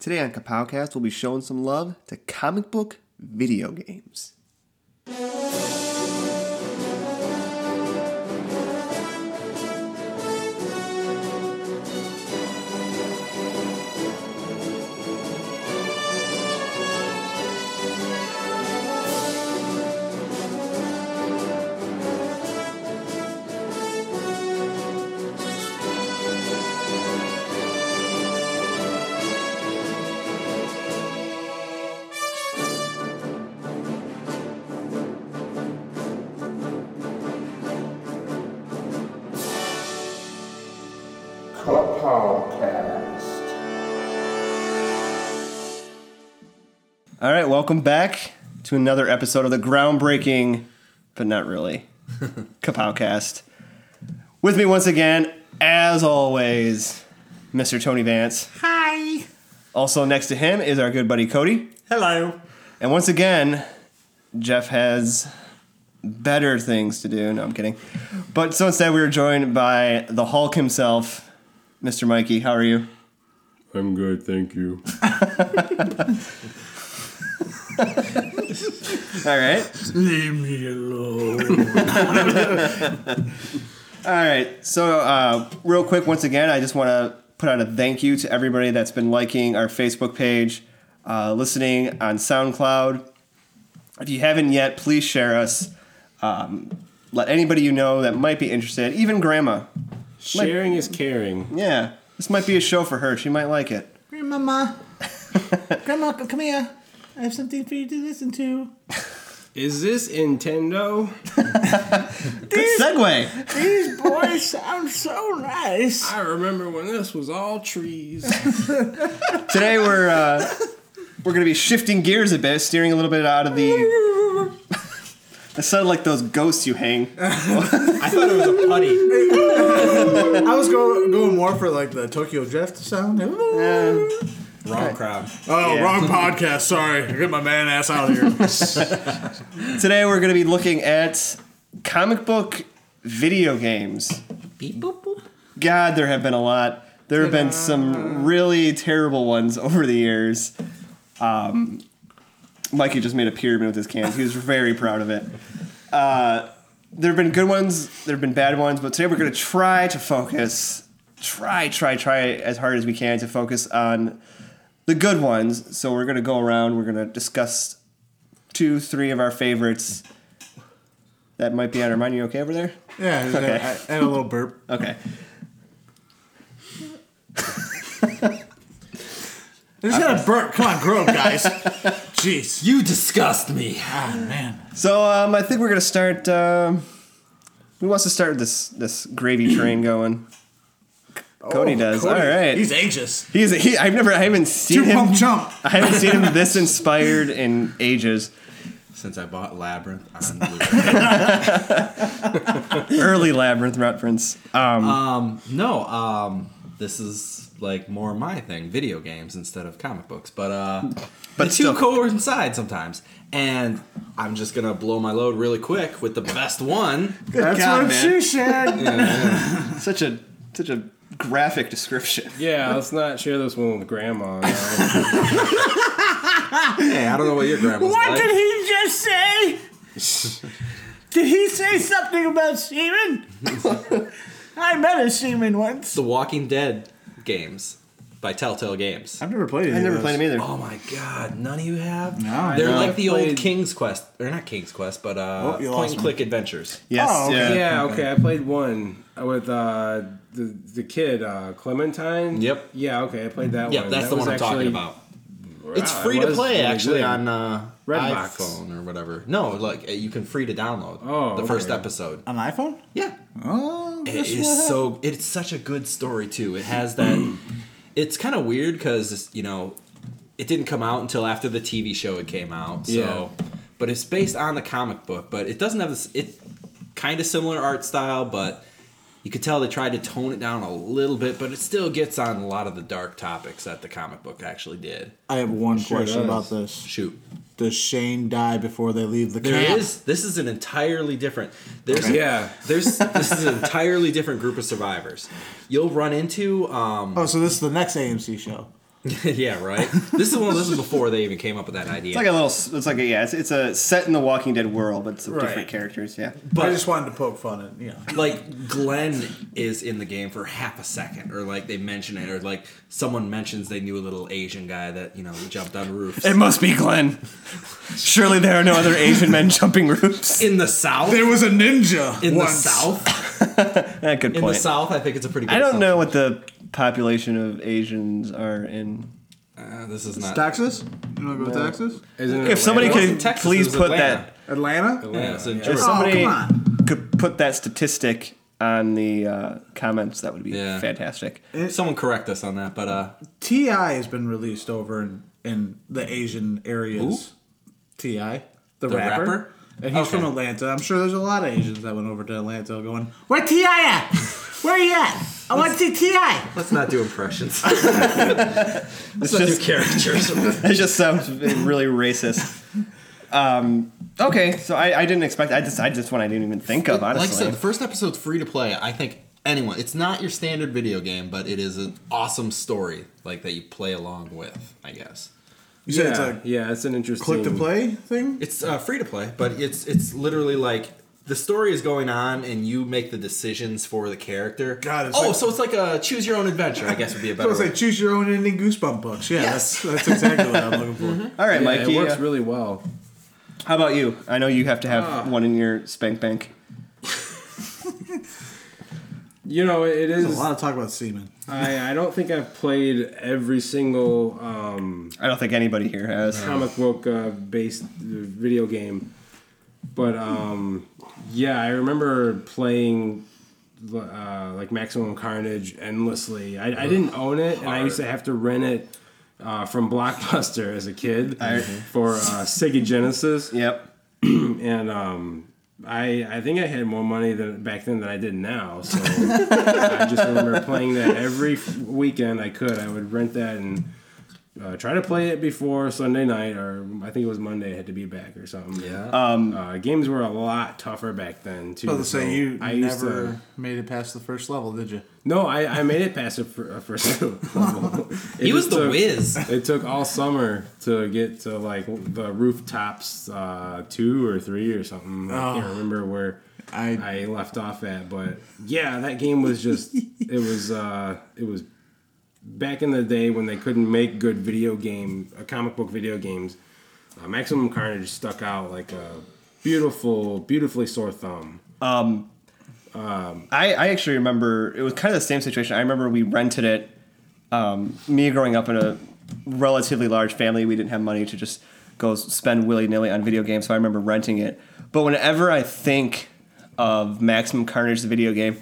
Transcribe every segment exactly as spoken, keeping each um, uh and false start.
Today on Kapowcast, we'll be showing some love to comic book video games. All right, welcome back to another episode of the groundbreaking, but not really, Kapowcast. With me once again, as always, Mister Tony Vance. Hi. Also next to him is our good buddy Cody. Hello. And once again, Jeff has better things to do. No, I'm kidding. But so instead, we were joined by the Hulk himself, Mister Mikey. How are you? I'm good, thank you. All right. Leave me alone. All right. So uh, real quick, once again, I just want to put out a thank you to everybody that's been liking our Facebook page, uh, listening on SoundCloud. If you haven't yet, please share us. Um, let anybody you know that might be interested, even Grandma. Sharing might, is caring. Yeah. This might be a show for her. She might like it. Grandmama. Grandma, come here. I have something for you to listen to. Is this Nintendo? Good segue. These boys sound so nice. I remember when this was all trees. Today we're uh, we're going to be shifting gears a bit, steering a little bit out of the... That sounded like those ghosts you hang. I thought it was a putty. I was going, going more for like the Tokyo Drift sound. Yeah. Wrong right. crowd. Oh, yeah. Wrong podcast. Sorry. I get my man ass out of here. Today we're going to be looking at comic book video games. Beep, boop, boop. God, there have been a lot. There have Ta-da. been some really terrible ones over the years. Um, Mikey just made a pyramid with his cans. He was very proud of it. Uh, there have been good ones. There have been bad ones. But today we're going to try to focus, try, try, try as hard as we can to focus on the good ones. So we're going to go around. We're going to discuss two, three of our favorites that might be on our mind. You okay over there? Yeah. Okay. I, I had a little burp. Okay. I just got a burp. Come on, grow up, guys. Jeez. You disgust me. Ah, oh, man. So um, I think we're going to start. Um, who wants to start this this gravy train going? Cody oh, does. Cody. All right. He's anxious. He's. He, I've never. I haven't seen Two him. Pump jump. I haven't seen him this inspired in ages. Since I bought Labyrinth on Blu-ray. Early Labyrinth reference. Um, um. No. Um. This is like more my thing: video games instead of comic books. But uh. But the still. two coincide sometimes, and I'm just gonna blow my load really quick with the best one. Good That's God, what man. she said. Yeah, yeah. Such a. Such a. Graphic description. Yeah, let's not share this one with Grandma. No. Hey, I don't know what your grandma's what like. What did he just say? Did he say something about semen? I met a semen once. The Walking Dead games by Telltale Games. I've never played it. I've never those. played them either. Oh my God, none of you have? No. They're like the played... old King's Quest. Or not King's Quest, but uh, oh, point and click me. adventures. Yes. Oh, okay. Yeah, okay. okay. I played one with... Uh, The the kid, uh, Clementine? Yep. Yeah, okay, I played that yep, one. Yep, that's that the one I'm actually, talking about. Wow, it's free it to play, really actually, good. on uh, Redbox. iPhone or whatever. No, like, you can free to download oh, the okay. first episode. On iPhone? Yeah. Oh, It is happened. so... It's such a good story, too. It has that... It's kind of weird, because, you know, it didn't come out until after the T V show it came out, so... Yeah. But it's based on the comic book, but it doesn't have this... It's kind of similar art style, but... You could tell they tried to tone it down a little bit, but it still gets on a lot of the dark topics that the comic book actually did. I have one sure question does. about this. Shoot. Does Shane die before they leave the camp? There is. This is an entirely different... There's, okay. Yeah. There's, this is an entirely different group of survivors. You'll run into... Um, oh, so this is the next A M C show. Yeah, right. This is one. This is before they even came up with that idea. It's like a little. It's like a yeah. It's, it's a set in the Walking Dead world, but it's right. different characters. Yeah, but I just wanted to poke fun at you know. Like Glenn is in the game for half a second, or like they mention it, or like someone mentions they knew a little Asian guy that you know jumped on roofs. It must be Glenn. Surely there are no other Asian men jumping roofs in the South. There was a ninja in once. the South. That good point. In the South, I think it's a pretty. good I don't assumption. know what the. population of Asians are in. Uh, this is not Texas. You want to go with Texas? If somebody could please put that Atlanta. Atlanta. If somebody could put that statistic on the uh, comments, that would be yeah. fantastic. It, Someone correct us on that. But uh, T I has been released over in, in the Asian areas. Who? T I the, the rapper. rapper, and he's okay. from Atlanta. I'm sure there's a lot of Asians that went over to Atlanta going, "Where T I at? Where you at? I want to see T I Let's not do impressions. let's it's not just, do caricatures. It just sounds really racist. Um, okay, so I, I didn't expect. I just, I just one I didn't even think of. Honestly, like I said, the first episode's free to play. I think anyone. It's not your standard video game, but it is an awesome story, like that you play along with. I guess. You said yeah, it's like yeah, it's an interesting click to play thing. It's uh, free to play, but it's it's literally like. The story is going on, and you make the decisions for the character. God, it's oh, like, so it's like a choose-your-own-adventure, I guess would be a better So it's like choose-your-own-ending Goosebump books. Yeah, yes. that's, that's exactly what I'm looking for. Mm-hmm. All right, yeah, Mikey. It works yeah. really well. How about you? I know you have to have uh, one in your spank bank. You know, it is... There's a lot of talk about semen. I, I don't think I've played every single... Um, I don't think anybody here has. ...comic book-based uh, video game. But, um... yeah, I remember playing uh, like Maximum Carnage endlessly. I, I didn't own it, and I used to have to rent it uh, from Blockbuster as a kid mm-hmm. for uh, Sega Genesis. Yep. And um, I I think I had more money than back then than I did now. So I just remember playing that every weekend I could. I would rent that and uh, try to play it before Sunday night, or I think it was Monday. I had to be back or something. Yeah. Um, uh, games were a lot tougher back then too. So, so you I never used to, made it past the first level, did you? No, I, I made it past the first level. He was the whiz. It took all summer to get to like the rooftops uh, two or three or something. Oh. I can't remember where I, I left off at, but yeah, that game was just it was uh, it was. Back in the day when they couldn't make good video game, uh, comic book video games, uh, Maximum Carnage stuck out like a beautiful, beautifully sore thumb. Um, um, I, I actually remember, it was kind of the same situation. I remember we rented it. Um, me growing up in a relatively large family, we didn't have money to just go spend willy-nilly on video games, so I remember renting it. But whenever I think of Maximum Carnage, the video game,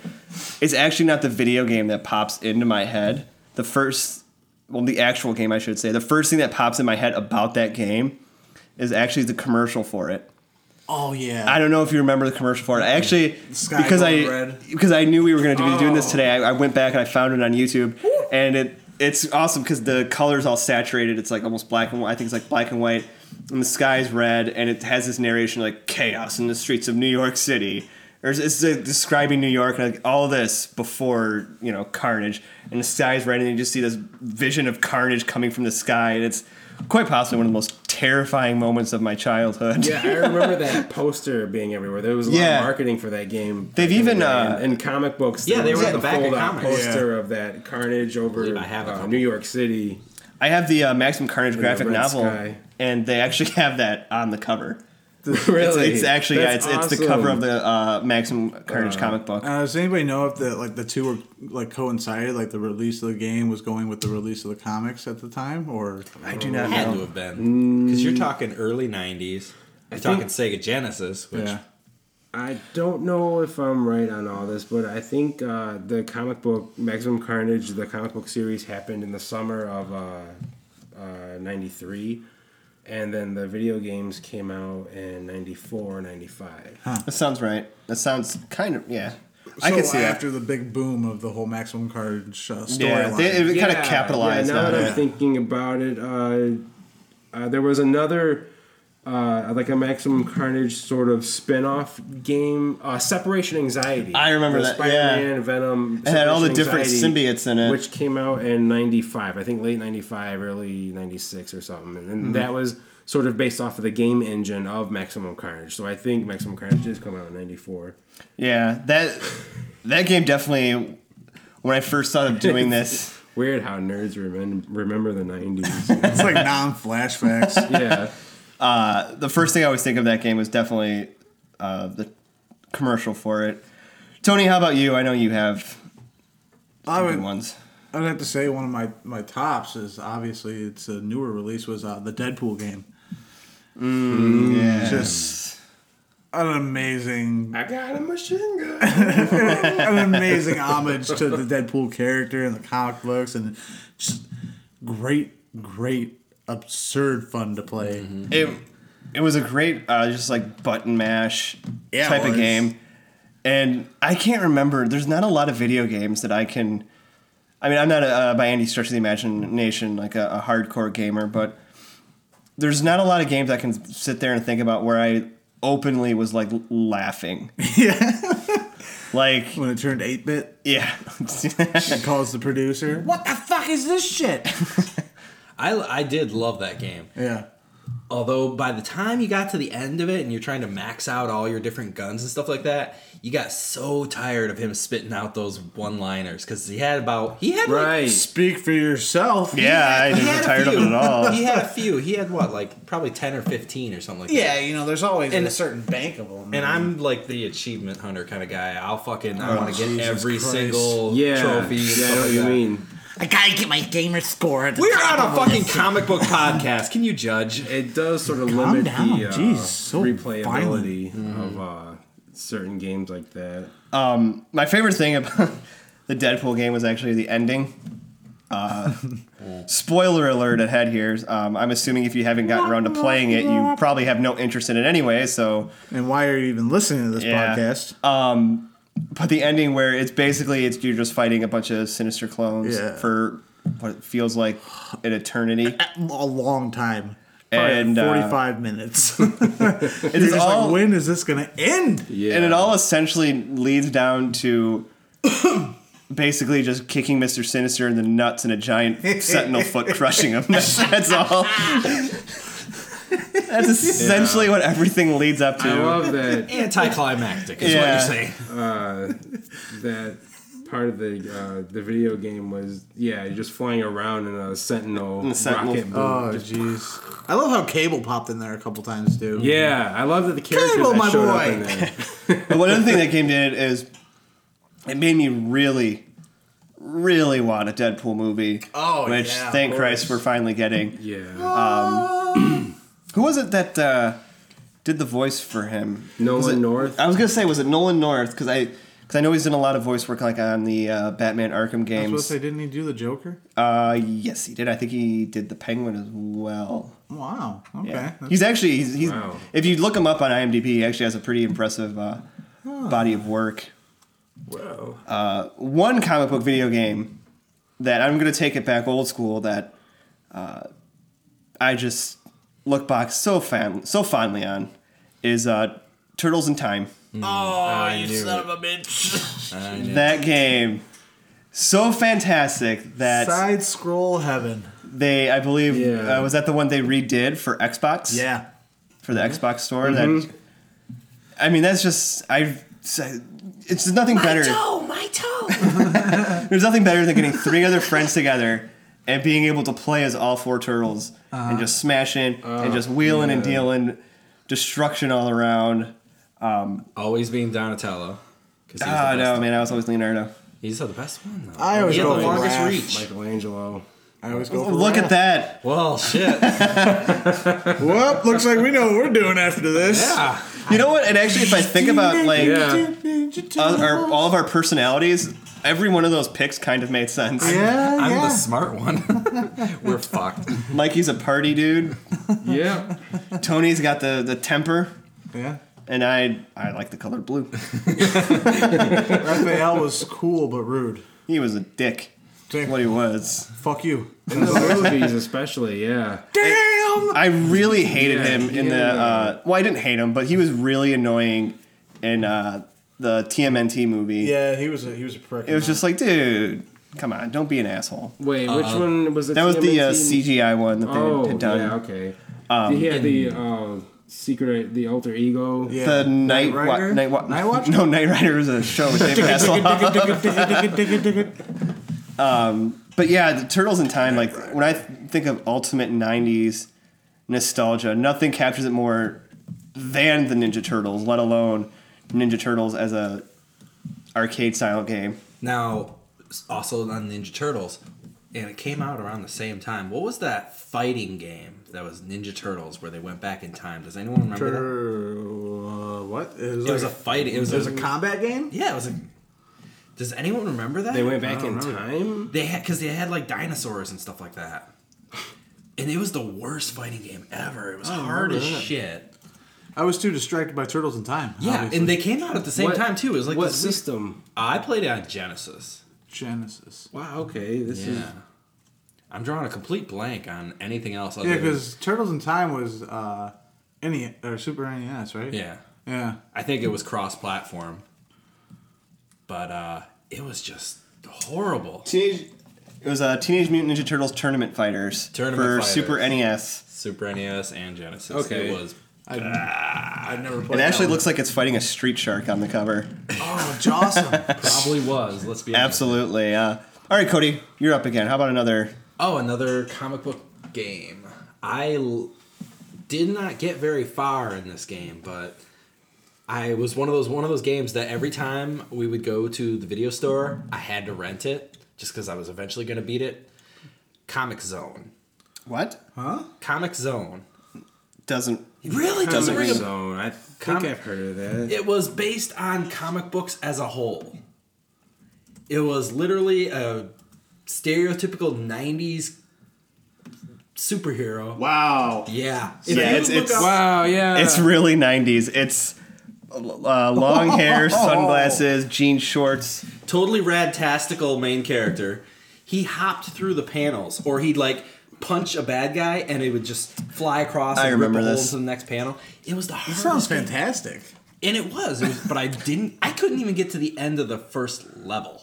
it's actually not the video game that pops into my head. The first, well, the actual game, I should say, the first thing that pops in my head about that game is actually the commercial for it. Oh, yeah. I don't know if you remember the commercial for it. I actually, Sky because I red. because I knew we were going to be oh. doing this today, I, I went back and I found it on YouTube. Woo. And it it's awesome because the color's all saturated. It's like almost black and white. I think it's like black and white. And the sky's red. And it has this narration like, chaos in the streets of New York City. Or it's like describing New York and like all this before, you know, Carnage. And the sky's red, and you just see this vision of Carnage coming from the sky. And it's quite possibly one of the most terrifying moments of my childhood. Yeah, I remember that poster being everywhere. There was a lot yeah. of marketing for that game. They've even... Uh, in, in comic books. Yeah, they were at the, the back of comics. Poster yeah. of that Carnage over uh, New York City. I have the uh, Maximum Carnage graphic novel. Sky. And they actually have that on the cover. Really? It's, it's actually That's yeah, it's awesome. It's the cover of the uh, Maximum Carnage uh, comic book. Uh, does anybody know if the like the two were like coincided? Like the release of the game was going with the release of the comics at the time, or I do not know. Had to have been because you're talking early nineties. You're I talking think, Sega Genesis. Which yeah. I don't know if I'm right on all this, but I think uh, the comic book Maximum Carnage, the comic book series, happened in the summer of uh, uh, ninety-three. And then the video games came out in ninety-four, ninety-five. Huh. That sounds right. That sounds kind of, yeah. So I can see after that. The big boom of the whole Maximum Carnage uh, storyline. Yeah, they, it yeah. kind of capitalized yeah, now on that. Now that I'm thinking about it, uh, uh, there was another uh, like a Maximum Carnage sort of spin-off game, uh, Separation Anxiety. I remember that. Spider-Man, yeah. Venom. It had all the different symbiotes in it. Which came out in ninety-five, I think late ninety-five, early ninety-six or something. And mm-hmm. that was sort of based off of the game engine of Maximum Carnage. So I think Maximum Carnage is coming out in ninety-four. Yeah, that that game definitely, when I first thought of doing this... Weird how nerds remem- remember the nineties. It's like non-flashbacks. Yeah. Uh, the first thing I always think of that game was definitely uh, the commercial for it. Tony, how about you? I know you have some would, good ones. I'd have to say one of my, my tops is, obviously, it's a newer release, was uh, the Deadpool game. Mm, yeah. Just an amazing... I got a machine gun. An amazing homage to the Deadpool character and the comic books, and just great, great, absurd fun to play. Mm-hmm. It it was a great uh, just like button mash yeah, type of game. And I can't remember. There's not a lot of video games that I can... I mean, I'm not, a, uh, by any stretch of the imagination, like a, a hardcore gamer, but there's not a lot of games I can sit there and think about where I... openly was like laughing. Yeah. Like when it turned eight bit. Yeah. She calls the producer. What the fuck is this shit? I, I did love that game. Yeah. Although by the time you got to the end of it and you're trying to max out all your different guns and stuff like that, you got so tired of him spitting out those one-liners because he had about... He had right. like... Speak for yourself. Yeah, I didn't get tired of it at all. He had a few. He had what, like probably ten or fifteen or something like yeah, that. Yeah, you know, there's always and, a certain bank of them. And I'm like the achievement hunter kind of guy. I'll fucking... Oh, I want to get every Christ. single yeah. trophy. Yeah, I know what you mean. I gotta get my gamer score. We're on a fucking comic book podcast. Can you judge? It does sort of Calm limit down. the uh, Jeez, so replayability mm-hmm. of uh, certain games like that. Um, my favorite thing about the Deadpool game was actually the ending. Uh, spoiler alert ahead here. Um, I'm assuming if you haven't gotten around to playing it, you probably have no interest in it anyway. So, and why are you even listening to this yeah. podcast? Um, But the ending where it's basically it's you're just fighting a bunch of sinister clones yeah. for what feels like an eternity, a long time, and forty-five uh, minutes. It's just all, like, when is this gonna end? Yeah. And it all essentially leads down to basically just kicking Mister Sinister in the nuts and a giant sentinel foot crushing him. That's all. That's essentially yeah. what everything leads up to. I love that. Anticlimactic is yeah. what you're saying. Uh, that part of the uh, the video game was, yeah, you're just flying around in a Sentinel, in Sentinel. rocket boom. Oh, jeez. I love how Cable popped in there a couple times, too. Yeah, I love that the characters Cable, that my showed boy. up in there. But one other thing that game did is it made me really... really want a Deadpool movie. Oh, which, yeah, thank Christ, we're finally getting. Yeah. Um, who was it that uh, did the voice for him? Nolan North. I was going to say, was it Nolan North? Because I, because I know he's done a lot of voice work like on the uh, Batman Arkham games. I was going to say, didn't he do the Joker? Uh, yes, he did. I think he did the Penguin as well. Wow. Okay. Yeah. He's actually, he's, he's wow. if you look him up on IMDb, he actually has a pretty impressive uh, huh. body of work. Whoa. Uh, one comic book video game that I'm going to take it back old school that uh, I just look back so fan- so fondly on is uh, Turtles in Time. Mm. Oh, I you son it. of a bitch. That game, so fantastic that... Side-scroll heaven. They, I believe, yeah. uh, was that the one they redid for Xbox? Yeah. For the mm-hmm. Xbox store? Mm-hmm. That, I mean, that's just... I've. I, It's nothing my better. My toe, my toe. There's nothing better than getting three other friends together and being able to play as all four turtles uh, and just smashing uh, and just wheeling yeah. and dealing, destruction all around. Um, always being Donatello. Oh no, man! I was always Leonardo. He's the best one. Though. I always he go for the longest reach. Michelangelo. I always go. For Look Raph. at that. Well, shit. Well, looks like we know what we're doing after this. Yeah. You know what? And actually, if I think about like yeah. all, our, all of our personalities, every one of those picks kind of made sense. Yeah, I'm yeah. the smart one. We're fucked. Mikey's a party dude. Yeah. Tony's got the, the temper. Yeah. And I I like the color blue. Raphael was cool but rude. He was a dick. That's what he was. Fuck you. In the movies, especially, yeah. Damn! I really hated yeah, him in yeah. the... Uh, well, I didn't hate him, but he was really annoying in uh, the T M N T movie. Yeah, he was a, he was a prick. It was just like, dude, come on, don't be an asshole. Wait, uh, which one was the That T M N T? Was the uh, C G I one that they oh, had done. yeah, okay. Um, he had the... Uh, Secret, the alter ego. Yeah. The Night Watch. Night Watch? Wa- no, Night Rider was a show with David Hasselhoff. um, but yeah, the Turtles in Time, like when I th- think of ultimate nineties nostalgia, nothing captures it more than the Ninja Turtles, let alone Ninja Turtles as a arcade-style game. Now, also on Ninja Turtles, and it came out around the same time. What was that fighting game? That was Ninja Turtles, where they went back in time. Does anyone remember Tur- that? Uh, what? It was, it like was a fighting. It was, it was a, a combat game? Yeah, it was a... Does anyone remember that? They went back in remember. time? They had Because they had, like, dinosaurs and stuff like that. And it was the worst fighting game ever. It was hard as that. shit. I was too distracted by Turtles in Time. Yeah, obviously. And they came out at the same what, time, too. It was like What system? I played it on Genesis. Genesis. Wow, okay. This yeah. is... I'm drawing a complete blank on anything else. Other yeah, because Turtles in Time was uh, N E S, or Super N E S, right? Yeah. Yeah. I think it was cross-platform. But uh, it was just horrible. Teenage, it was uh, Teenage Mutant Ninja Turtles Tournament Fighters. Tournament for Fighters. Super N E S. Super N E S and Genesis. Okay. It was... I've, I've never played it. It actually one. looks like it's fighting a street shark on the cover. Oh, it's awesome. Probably was, let's be honest. Absolutely, yeah. All right, Cody, you're up again. How about another... Oh, another comic book game. I l- did not get very far in this game, but I was one of those one of those games that every time we would go to the video store, I had to rent it just because I was eventually going to beat it. Comic Zone. What? Huh? Comic Zone. Doesn't really doesn't ring a bell. I think com- I've heard of that. It was based on comic books as a whole. It was literally a stereotypical nineties superhero. Wow. Yeah. If yeah. It's, it's up, wow. Yeah. It's really nineties. It's uh, long hair, sunglasses, jean shorts. Totally rad-tastical main character. He hopped through the panels, or he'd like punch a bad guy, and it would just fly across. I and remember rip this. To the next panel. It was the hardest. Sounds fantastic. And it was, it was but I didn't. I couldn't even get to the end of the first level.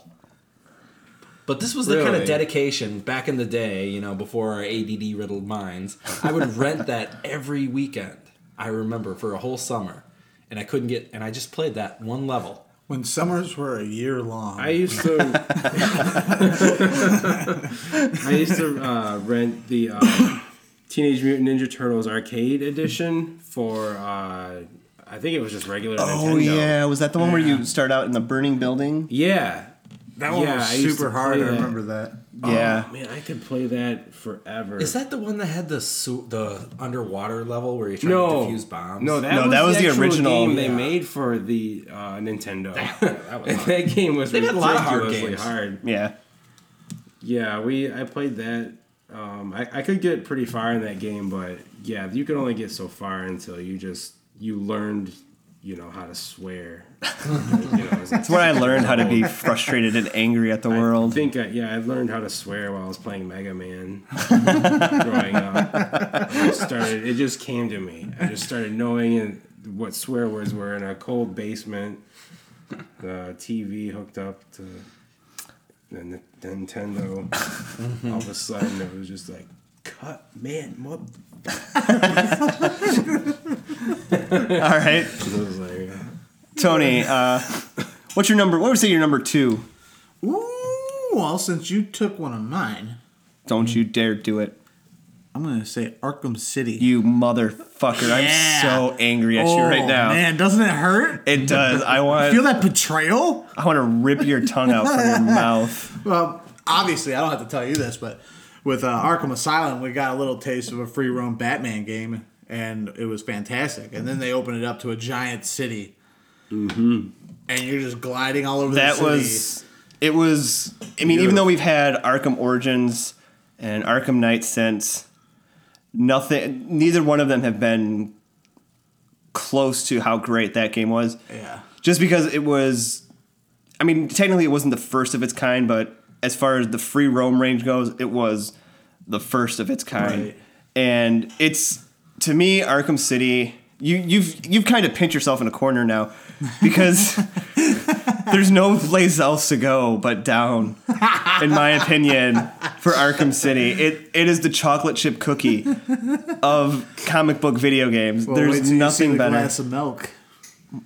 But this was the really? kind of dedication back in the day, you know, before our A D D-riddled minds. I would rent that every weekend, I remember, for a whole summer. And I couldn't get... And I just played that one level. When summers were a year long. I used to... I used to uh, rent the uh, Teenage Mutant Ninja Turtles Arcade Edition for... Uh, I think it was just regular oh, Nintendo. Oh, yeah. Was that the one yeah. where you start out in the burning building? Yeah. That one yeah, was super I hard. I remember that. that. Yeah, oh, man, I could play that forever. Is that the one that had the su- the underwater level where you're trying no. to defuse bombs? No, that no, was, that was the, the original game they yeah. made for the uh, Nintendo. That, that, was hard. That game was they had a lot of hard games. Hard. Yeah, yeah. We I played that. Um, I I could get pretty far in that game, but yeah, you could only get so far until you just you learned. You know, how to swear. you know, That's like, where I learned how to be frustrated and angry at the I world. I think, I, yeah, I learned how to swear while I was playing Mega Man growing up. I started, it just came to me. I just started knowing what swear words were in a cold basement. The T V hooked up to the Nintendo. All of a sudden, it was just like, cut, man, what? All right, Tony. Uh, what's your number? What would say your number two? Ooh, well, since you took one of mine, don't you dare do it. I'm gonna say Arkham City. You motherfucker! Yeah. I'm so angry at oh, you right now. Man, doesn't it hurt? It does. I want feel that betrayal. I want to rip your tongue out from your mouth. Well, obviously, I don't have to tell you this, but. With uh, Arkham Asylum, we got a little taste of a free-roam Batman game, and it was fantastic. And then they opened it up to a giant city. Mm-hmm. And you're just gliding all over that the city. That was... It was... I mean, Beautiful. Even though we've had Arkham Origins and Arkham Knight since, nothing... Neither one of them have been close to how great that game was. Yeah. Just because it was... I mean, technically it wasn't the first of its kind, but... as far as the free roam range goes, it was the first of its kind. Right. And it's, to me, Arkham City, you, you've you've kind of pinned yourself in a corner now because there's no place else to go but down, in my opinion, for Arkham City. It It is the chocolate chip cookie of comic book video games. Well, there's nothing you see the better. Glass of milk.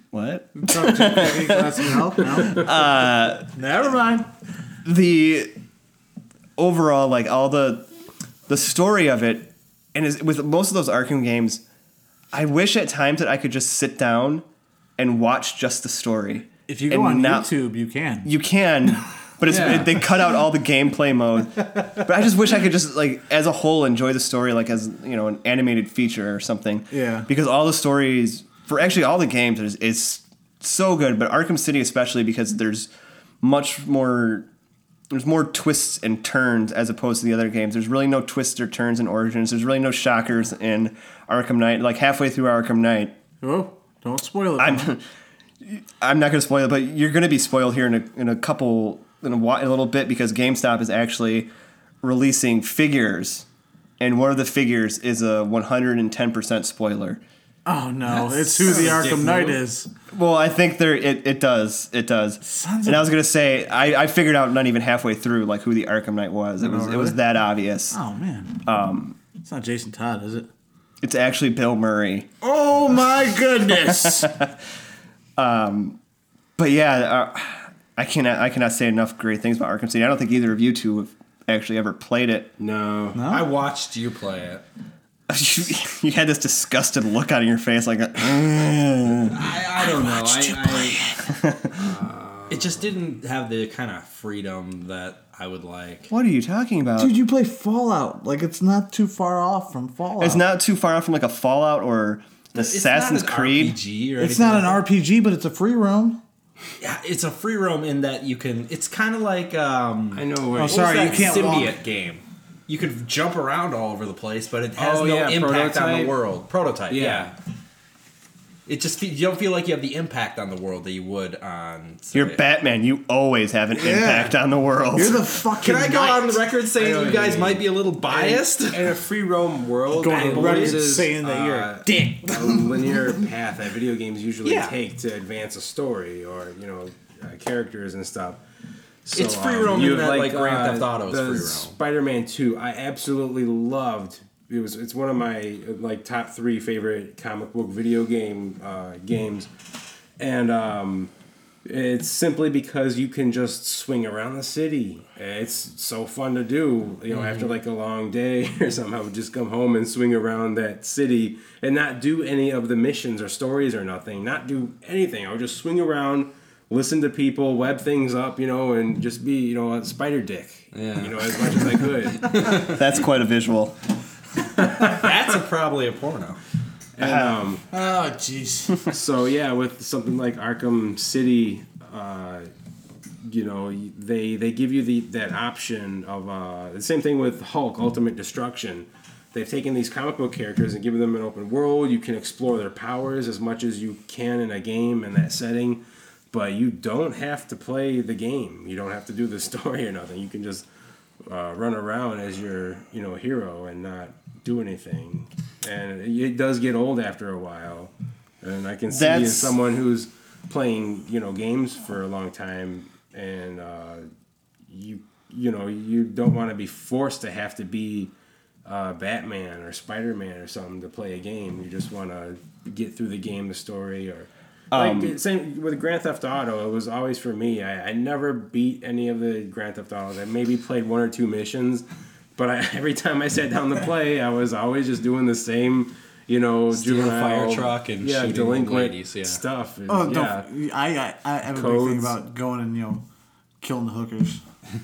What? Chocolate chip cookie, glass of milk? No. Uh, Never mind. The overall, like, all the the story of it, and is, with most of those Arkham games, I wish at times that I could just sit down and watch just the story. If you go on not, YouTube, you can. You can, but it's, yeah. it, they cut out all the gameplay mode. But I just wish I could just, like, as a whole, enjoy the story, like, as, you know, an animated feature or something. Yeah. Because all the stories, for actually all the games, is, is so good. But Arkham City especially, because there's much more... There's more twists and turns as opposed to the other games. There's really no twists or turns in Origins. There's really no shockers in Arkham Knight. Like, halfway through Arkham Knight... Oh, don't spoil it. I'm, I'm not going to spoil it, but you're going to be spoiled here in a, in a couple... In a, in a little bit, because GameStop is actually releasing figures. And one of the figures is a one hundred ten percent spoiler. Oh, no. That's it's who so the Arkham Knight is. Well, I think there it, it does. It does. Sons and I was going to say, I, I figured out not even halfway through, like, who the Arkham Knight was. It was really? It was that obvious. Oh, man. Um, it's not Jason Todd, is it? It's actually Bill Murray. Oh, my goodness. um, But, yeah, uh, I cannot, I cannot say enough great things about Arkham City. I don't think either of you two have actually ever played it. No. no? I watched you play it. You, you had this disgusted look out of your face, like, mm. I, I don't know. I, I, uh, it just didn't have the kind of freedom that I would like. What are you talking about? Dude, you play Fallout. Like, it's not too far off from Fallout. It's not too far off from, like, a Fallout or Assassin's Creed. It's not an R P G, but it's a free roam. Yeah, it's a free roam in that you can... It's kind of like... Um, I know. Where oh, sorry, you can't walk. Symbiote game. You could jump around all over the place, but it has oh, no yeah, impact prototype. on the world. Prototype, yeah. yeah. It just you don't feel like you have the impact on the world that you would on... Sorry. You're Batman. You always have an yeah. impact on the world. You're the fucking Can I go knight. on record saying you guys mean. might be a little biased? In, in a free roam world, it loses saying that you're uh, a dick. a linear path that video games usually yeah. take to advance a story or, you know, uh, characters and stuff. So, it's free roam um, in that, like, like Grand uh, Theft Auto is free roam. Spider-Man two, I absolutely loved. It was it's one of my, like, top three favorite comic book video game uh, games, and um, it's simply because you can just swing around the city. It's so fun to do. You know, mm-hmm. after like a long day or something, I would just come home and swing around that city and not do any of the missions or stories or nothing. Not do anything. I would just swing around. Listen to people, web things up, you know, and just be, you know, a spider dick, yeah. you know, as much as I could. That's quite a visual. That's a, probably a porno. And, um, oh, jeez. So, yeah, with something like Arkham City, uh, you know, they they give you the that option of, uh, the same thing with Hulk, Ultimate Destruction. They've taken these comic book characters and given them an open world. You can explore their powers as much as you can in a game in that setting. But you don't have to play the game. You don't have to do the story or nothing. You can just uh, run around as your, you know, hero and not do anything. And it does get old after a while. And I can see That's... as someone who's playing, you know, games for a long time, and uh, you, you know, you don't want to be forced to have to be uh, Batman or Spider-Man or something to play a game. You just want to get through the game, the story, or. Like, um, same with Grand Theft Auto, it was always for me. I, I never beat any of the Grand Theft Autos. I maybe played one or two missions, but I, every time I sat down to play, I was always just doing the same, you know, juvenile fire truck and yeah, shooting delinquent ladies, yeah. stuff. And, oh, yeah. don't, I, I, I have Codes. a big thing about going and, you know, killing the hookers.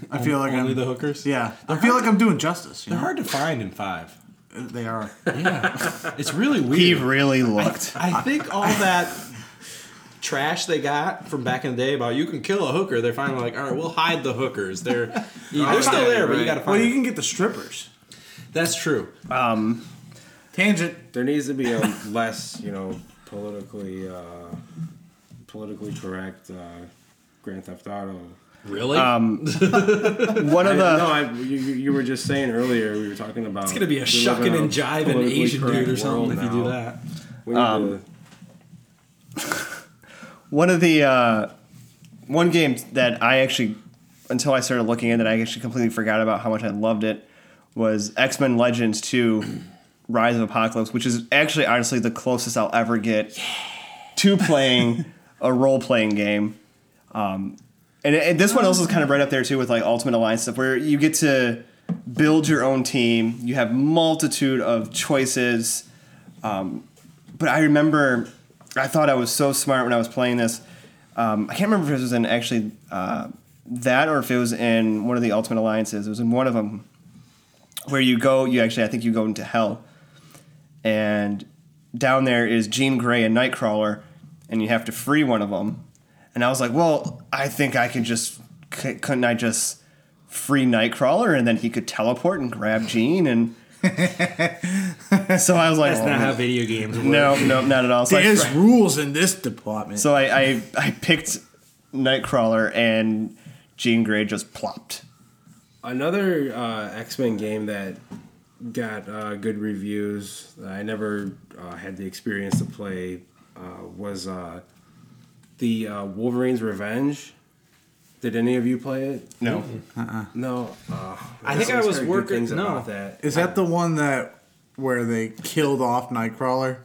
I feel like only I'm, the hookers. Yeah, they're I feel like to, I'm doing justice. You they're know? hard to find in five. They are. Yeah, it's really weird. He really looked. I, I think all that. Trash they got from back in the day about you can kill a hooker. They're finally like, all right, we'll hide the hookers. They're they're still there, but you got to find them. Well, you can get the strippers. That's true. Um, Tangent. There needs to be a less, you know, politically uh, politically correct uh, Grand Theft Auto. Really? Um, one of the I, no, I, you, you were just saying earlier. We were talking about it's gonna be a shucking and jiving Asian dude or something if you do that. We um, one of the uh, one game that I actually, until I started looking at it, I actually completely forgot about how much I loved it, was X-Men Legends two Rise of Apocalypse, which is actually honestly the closest I'll ever get yeah. to playing a role-playing game. Um, and, and this one also is kind of right up there, too, with like Ultimate Alliance stuff, where you get to build your own team. You have multitude of choices. Um, but I remember I thought I was so smart when I was playing this. Um, I can't remember if it was in actually uh, that or if it was in one of the Ultimate Alliances. It was in one of them. Where you go, you actually, I think you go into hell. And down there is Jean Grey and Nightcrawler, and you have to free one of them. And I was like, well, I think I could just, couldn't I just free Nightcrawler? And then he could teleport and grab Jean. And so I was like, that's oh, not how video games work. No, no, not at all. So There's I, rules in this department. So I, I, I picked Nightcrawler, and Jean Grey just plopped. Another uh, X-Men game that got uh, good reviews that I never uh, had the experience to play uh, was uh, the uh, Wolverine's Revenge. Did any of you play it? No. Uh-uh. No. Uh, I think I was working no. about that. Is that I, the one that where they killed off Nightcrawler?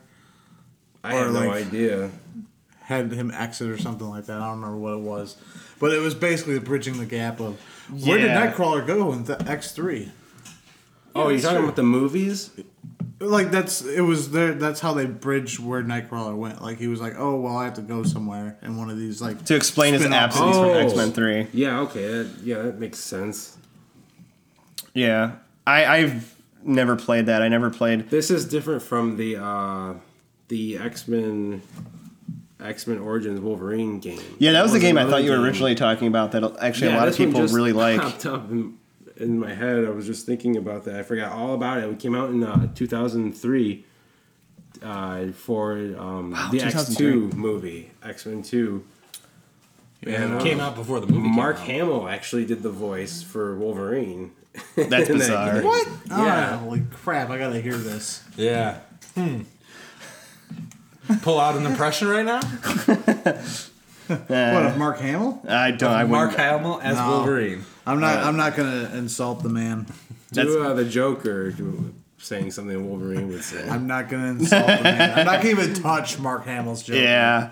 I or had like, no idea. Had him exit or something like that. I don't remember what it was. But it was basically bridging the gap of... Where yeah. did Nightcrawler go in the X three? Oh, you're talking about the movies? Like that's it was there. That's how they bridged where Nightcrawler went. Like he was like, oh well, I have to go somewhere in one of these like to explain his absence oh. from X-Men three. Yeah, okay, that, yeah, that makes sense. Yeah, I, I've never played that. I never played. This is different from the uh, the X-Men. X-Men Origins Wolverine game. Yeah, that was, was the game I thought you were originally talking about that actually yeah, a lot of people really like. Popped up in, in my head. I was just thinking about that. I forgot all about it. It came out in uh, two thousand three uh, for um, wow, the X two movie, X-Men two. Yeah, and, it came um, out before the movie came Mark out. Hamill actually did the voice for Wolverine. That's bizarre. That what? Yeah. Oh, holy crap, I gotta hear this. Yeah. Hmm. Pull out an impression right now? What, of Mark Hamill? I don't. I Mark Hamill as no, Wolverine. I'm not. Uh, I'm not going to insult the man. Do uh, the Joker saying something Wolverine would say. I'm not going to insult the man. I'm not going to even touch Mark Hamill's Joker. Yeah.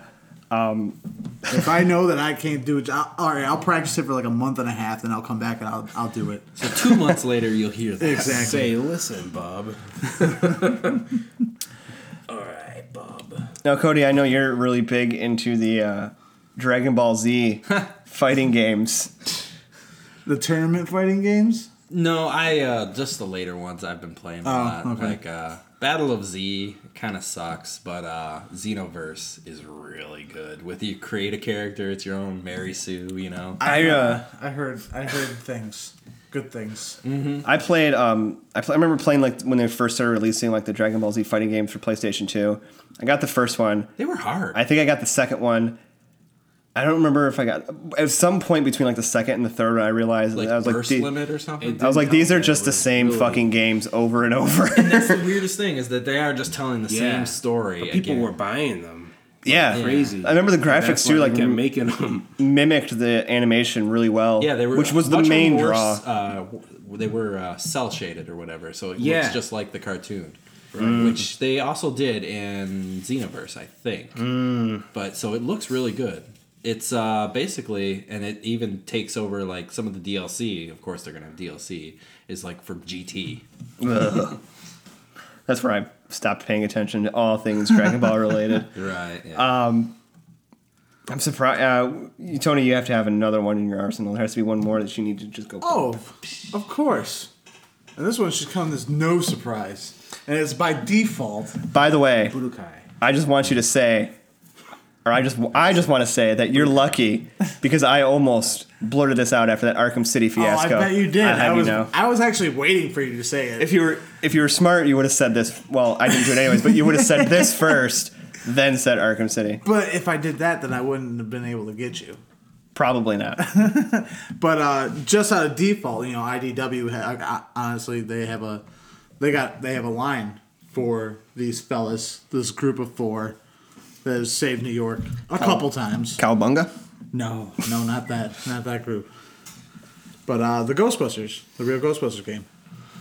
Um. If I know that I can't do it, I'll, all right, I'll practice it for like a month and a half, then I'll come back and I'll I'll do it. So two months later, you'll hear that. Exactly. Say, listen, Bob. All right. Now, Cody, I know you're really big into the uh, Dragon Ball Z fighting games. The tournament fighting games? No, I uh, just the later ones I've been playing a oh, lot. Okay. Like uh, Battle of Z kind of sucks, but uh, Xenoverse is really good. With you create a character, it's your own Mary Sue, you know. I uh, I heard I heard things. Good things. Mm-hmm. I played. Um, I, play, I remember playing like when they first started releasing like the Dragon Ball Z fighting games for PlayStation two. I got the first one. They were hard. I think I got the second one. I don't remember if I got at some point between like the second and the third one. I realized like I was burst like, limit or something. I was like, these are just the same really. fucking games over and over. And that's the weirdest thing is that they are just telling the yeah. same story. But people again. were buying them. Yeah, yeah, crazy. I remember the graphics too, like m- making them mimicked the animation really well. Yeah, they were, which was the main more, draw. Uh, they were uh, cell shaded or whatever, so it yeah. looks just like the cartoon, right? mm. Which they also did in Xenoverse, I think. Mm. But so it looks really good. It's uh, basically, and it even takes over like some of the D L C. Of course, they're gonna have D L C. Is like for G T. That's where I stopped paying attention to all things Dragon Ball related. Right. Yeah. Um, I'm surprised. Uh, Tony, you have to have another one in your arsenal. There has to be one more that you need to just go. Oh, of course. And this one should come as no surprise. And it's by default. By the way, Budokai. I just want you to say, or I just I just want to say that you're lucky because I almost blurted this out after that Arkham City fiasco. Oh, I bet you did. I, I was you know. I was actually waiting for you to say it. If you were if you were smart, you would have said this. Well, I didn't do it anyways, but you would have said this first, then said Arkham City. But if I did that, then I wouldn't have been able to get you. Probably not. But uh, just out of default, you know, I D W ha- honestly they have a they got they have a line for these fellas, this group of four that has saved New York a Cal- couple times. Cowabunga? No, no, not that, not that group. But uh, the Ghostbusters, the real Ghostbusters game.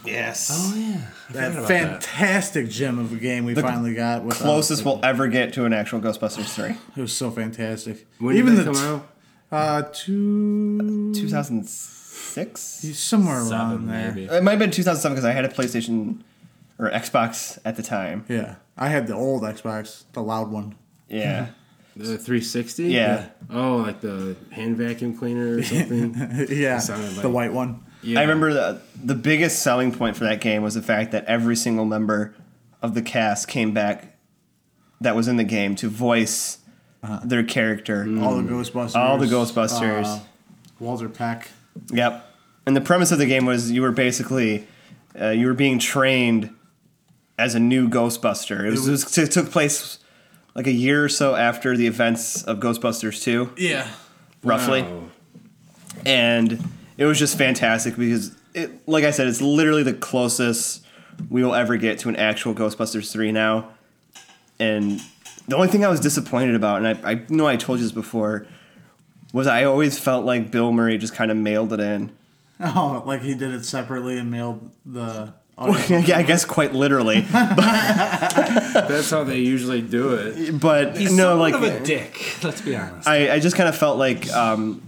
Yes. Oh yeah. I that fantastic that. gem of a game we the finally got. With closest we'll ever get to an actual Ghostbusters three. It was so fantastic. When Even did that the come out? Uh, two two thousand six, somewhere Seven, around there. Maybe. It might have been two thousand seven because I had a PlayStation or Xbox at the time. Yeah, I had the old Xbox, the loud one. Yeah. The three sixty? Yeah. Oh, like the hand vacuum cleaner or something? Yeah, like the white one. Yeah. I remember the, the biggest selling point for that game was the fact that every single member of the cast came back that was in the game to voice uh-huh. their character. Mm. All the Ghostbusters. All the Ghostbusters. Uh, Walter Peck. Yep. And the premise of the game was you were basically, uh, you were being trained as a new Ghostbuster. It, was, it, was, it took place... like a year or so after the events of Ghostbusters two. Yeah. Roughly. Wow. And it was just fantastic because, it, like I said, it's literally the closest we will ever get to an actual Ghostbusters three now. And the only thing I was disappointed about, and I, I know I told you this before, was I always felt like Bill Murray just kind of mailed it in. Oh, like he did it separately and mailed the... Well, yeah, I guess quite literally. That's how they usually do it. But he's no, like of a dick. Let's be honest. I, I just kind of felt like um,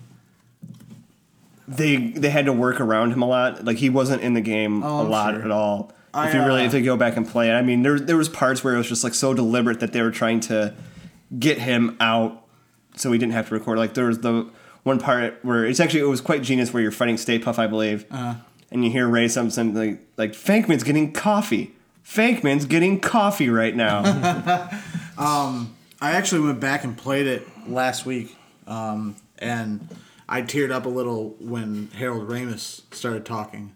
they they had to work around him a lot. Like he wasn't in the game oh, a lot sure. at all. I, if you really uh, if you go back and play it, I mean, there there was parts where it was just like so deliberate that they were trying to get him out so he didn't have to record. Like there was the one part where it's actually it was quite genius where you're fighting Stay Puft, I believe. Uh-huh. And you hear Ray something like, like Fankman's getting coffee. Fankman's getting coffee right now. um, I actually went back and played it last week. Um, and I teared up a little when Harold Ramis started talking.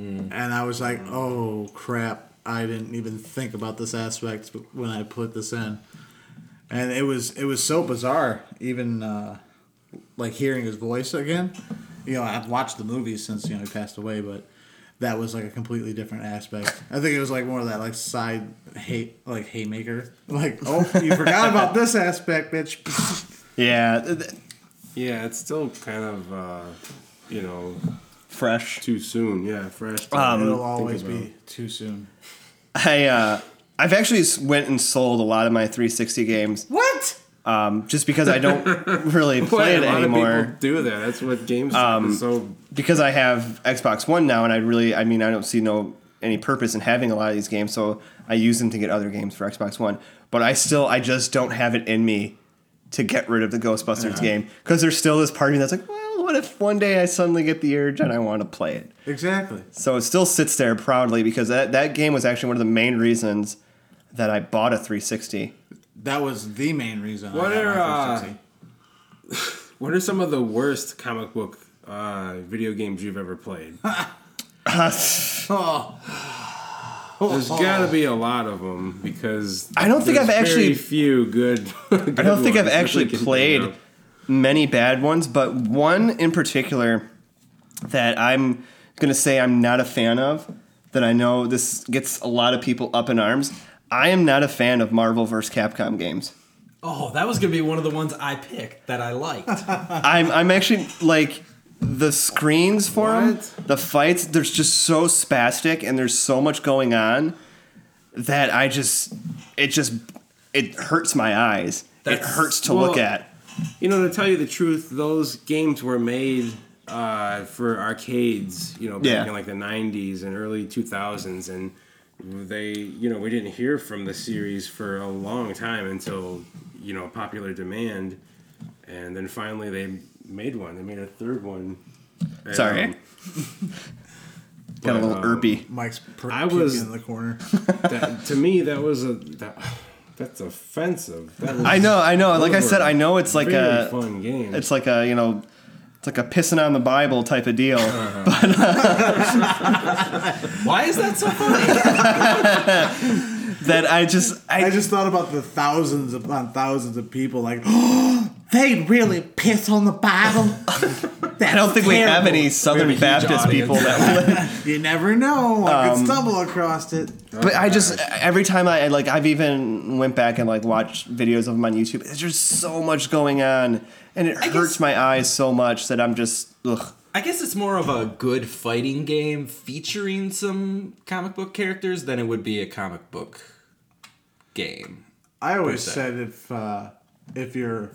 Mm. And I was like, oh, crap. I didn't even think about this aspect when I put this in. And it was it was so bizarre, even uh, like hearing his voice again. You know, I've watched the movies since, you know, he passed away, but that was, like, a completely different aspect. I think it was, like, more of that, like, side hate, like, haymaker. Like, oh, you forgot about this aspect, bitch. Yeah. Yeah, it's still kind of, uh, you know... fresh. Too soon, yeah, fresh. Um, It'll always be too soon. I, uh, I've actually went and sold a lot of my three sixty games. What?! Um, just because I don't really play well, it anymore. A lot of people do that. That's what GameStop um, is so... Because I have Xbox One now, and I really... I mean, I don't see no any purpose in having a lot of these games, so I use them to get other games for Xbox One. But I still... I just don't have it in me to get rid of the Ghostbusters uh-huh. game. Because there's still this part of me that's like, well, what if one day I suddenly get the urge and I want to play it? Exactly. So it still sits there proudly, because that, that game was actually one of the main reasons that I bought a three sixty. That was the main reason. What I are uh, what are some of the worst comic book uh, video games you've ever played? oh. There's oh. got to be a lot of them because I don't think I've very actually few good. good I don't think I've actually played know. many bad ones, but one in particular that I'm gonna say I'm not a fan of. That I know this gets a lot of people up in arms. I am not a fan of Marvel versus. Capcom games. Oh, that was going to be one of the ones I picked that I liked. I'm I'm actually, like, the screens for them, the fights, there's just so spastic and there's so much going on that I just, it just, it hurts my eyes. That's, it hurts to well, look at. You know, to tell you the truth, those games were made uh, for arcades, you know, back yeah. in, like, the nineties and early two thousands, and they, you know, we didn't hear from the series for a long time until, you know, popular demand, and then finally they made one. They made a third one. And, Sorry, um, got a little um, irpy. Mike's per- I was in the corner. that, to me, that was a that, that's offensive. That was I know, I know. Like I said, I know it's like a fun game. It's like a you know. It's like a pissing on the Bible type of deal. Uh-huh. But, uh, why is that so funny? that I just... I, I just thought about the thousands upon thousands of people like, oh, They really piss on the Bible. I don't think terrible. we have any Southern Baptist people that would. You never know. I um, could stumble across it. Oh but I gosh. just, every time I, like, I've even went back and, like, watched videos of them on YouTube. There's just so much going on. And it I hurts guess, my eyes so much that I'm just, ugh. I guess it's more of a good fighting game featuring some comic book characters than it would be a comic book game. I always said if, uh, if you're...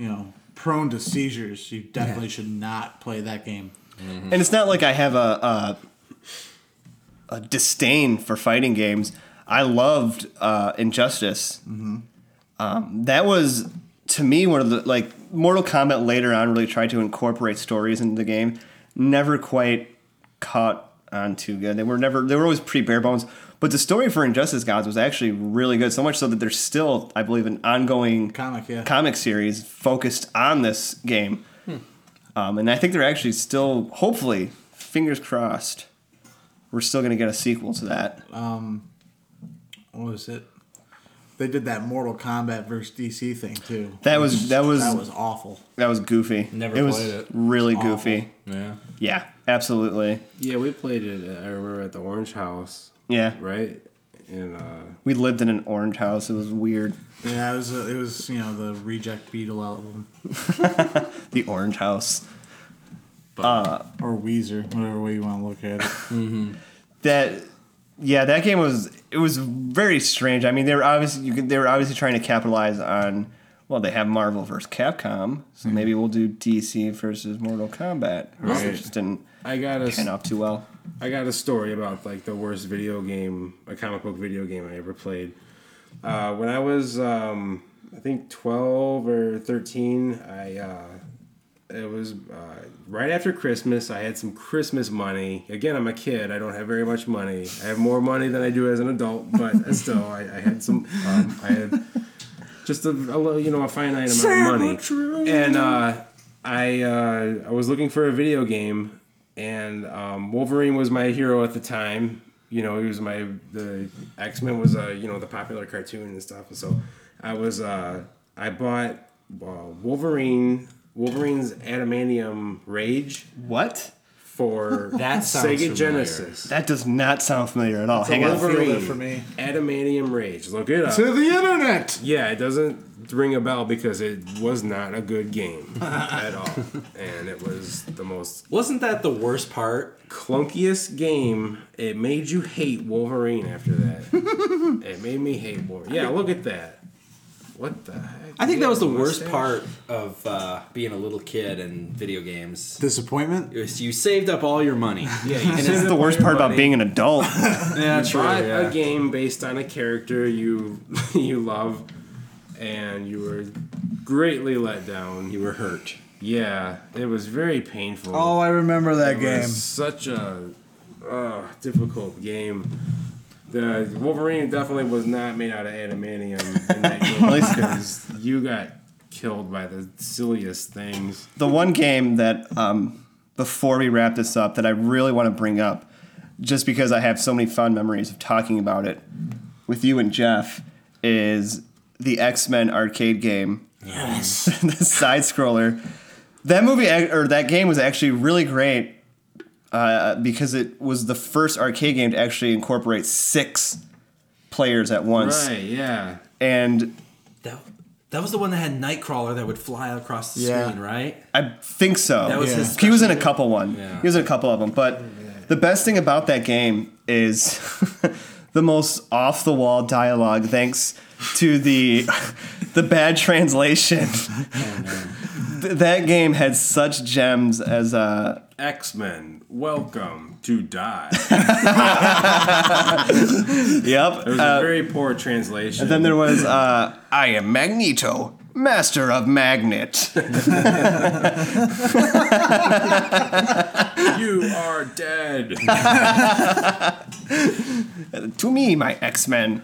you know, prone to seizures, you definitely yeah. should not play that game. Mm-hmm. And it's not like I have a, a a disdain for fighting games. I loved uh, Injustice. Mm-hmm. Um, that was, to me, one of the, like, Mortal Kombat later on really tried to incorporate stories into the game. Never quite caught on too good. They were never, they were always pretty bare bones. But the story for Injustice Gods was actually really good, so much so that there's still, I believe, an ongoing comic, yeah. comic series focused on this game. Hmm. Um, and I think they're actually still, hopefully, fingers crossed, we're still going to get a sequel to that. Um, what was it? They did that Mortal Kombat versus D C thing, too. That was that was, that was awful. That was goofy. Never it played was it. Really it was goofy. Yeah. Yeah, absolutely. Yeah, we played it, I remember, at the Orange House. Yeah. Right? And uh, we lived in an orange house. It was weird. Yeah, it was, uh, it was you know, the Reject Beetle album. The Orange House. But, uh, or Weezer, whatever way you want to look at it. Mm-hmm. That, yeah, that game was, it was very strange. I mean, they were obviously you could, they were obviously trying to capitalize on, well, they have Marvel versus Capcom, so mm-hmm. maybe we'll do D C versus Mortal Kombat. Right. It just didn't pan off too well. I got a story about, like, the worst video game, a comic book video game I ever played. Uh, when I was, um, I think, twelve or thirteen, I uh, it was uh, right after Christmas. I had some Christmas money. Again, I'm a kid. I don't have very much money. I have more money than I do as an adult, but still, I, I had some, um, I had just a, a, you know, a finite amount of money. And uh, I, uh, I was looking for a video game. And um, Wolverine was my hero at the time. You know, he was my the X-Men was a uh, you know the popular cartoon and stuff. And so I was uh, I bought uh, Wolverine Wolverine's Adamantium Rage. What? For that sounds Sega Genesis. That does not sound familiar at all. It's Hang on, Wolverine for me. Adamantium Rage. Look it up. To the internet. Yeah, it doesn't ring a bell because it was not a good game at all, and it was the most. Wasn't that the worst part? Clunkiest game. It made you hate Wolverine after that. It made me hate Wolverine. Yeah, look at that. What the heck? I think that was the mustache? worst part of uh, being a little kid and video games. Disappointment? It was, you saved up all your money. Yeah, you and it's the worst part money. about being an adult. yeah, you true, bought yeah. a game based on a character you you love. And you were greatly let down. You were hurt. Yeah, it was very painful. Oh, I remember that it game. Was such a uh, difficult game. The Wolverine definitely was not made out of adamantium in that game because you got killed by the silliest things. The one game that, um, before we wrap this up, that I really want to bring up, just because I have so many fond memories of talking about it with you and Jeff, is the X-Men arcade game. Yes. The side-scroller. That movie, or that game was actually really great uh, because it was the first arcade game to actually incorporate six players at once. Right, yeah. And that, that was the one that had Nightcrawler that would fly across the yeah. screen, right? I think so. That was yeah. his special. He was in a couple one. Yeah. He was in a couple of them. But the best thing about that game is the most off-the-wall dialogue, thanks to the the bad translation. Oh, no. That game had such gems as uh, X-Men, welcome to die. Yep. It was uh, a very poor translation. And then there was uh, I am Magneto, master of magnet. You are dead. To me, my X-Men.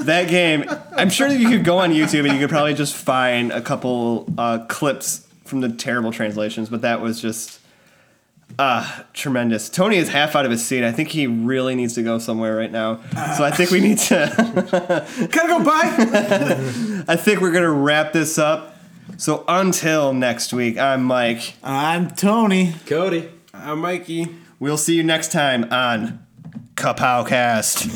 That game, I'm sure that you could go on YouTube and you could probably just find a couple uh, clips from the terrible translations, but that was just, Ah, tremendous. Tony is half out of his seat. I think he really needs to go somewhere right now. Uh, so I think we need to... Gotta go, bye! I think we're going to wrap this up. So until next week, I'm Mike. I'm Tony. Cody. I'm Mikey. We'll see you next time on Kapowcast.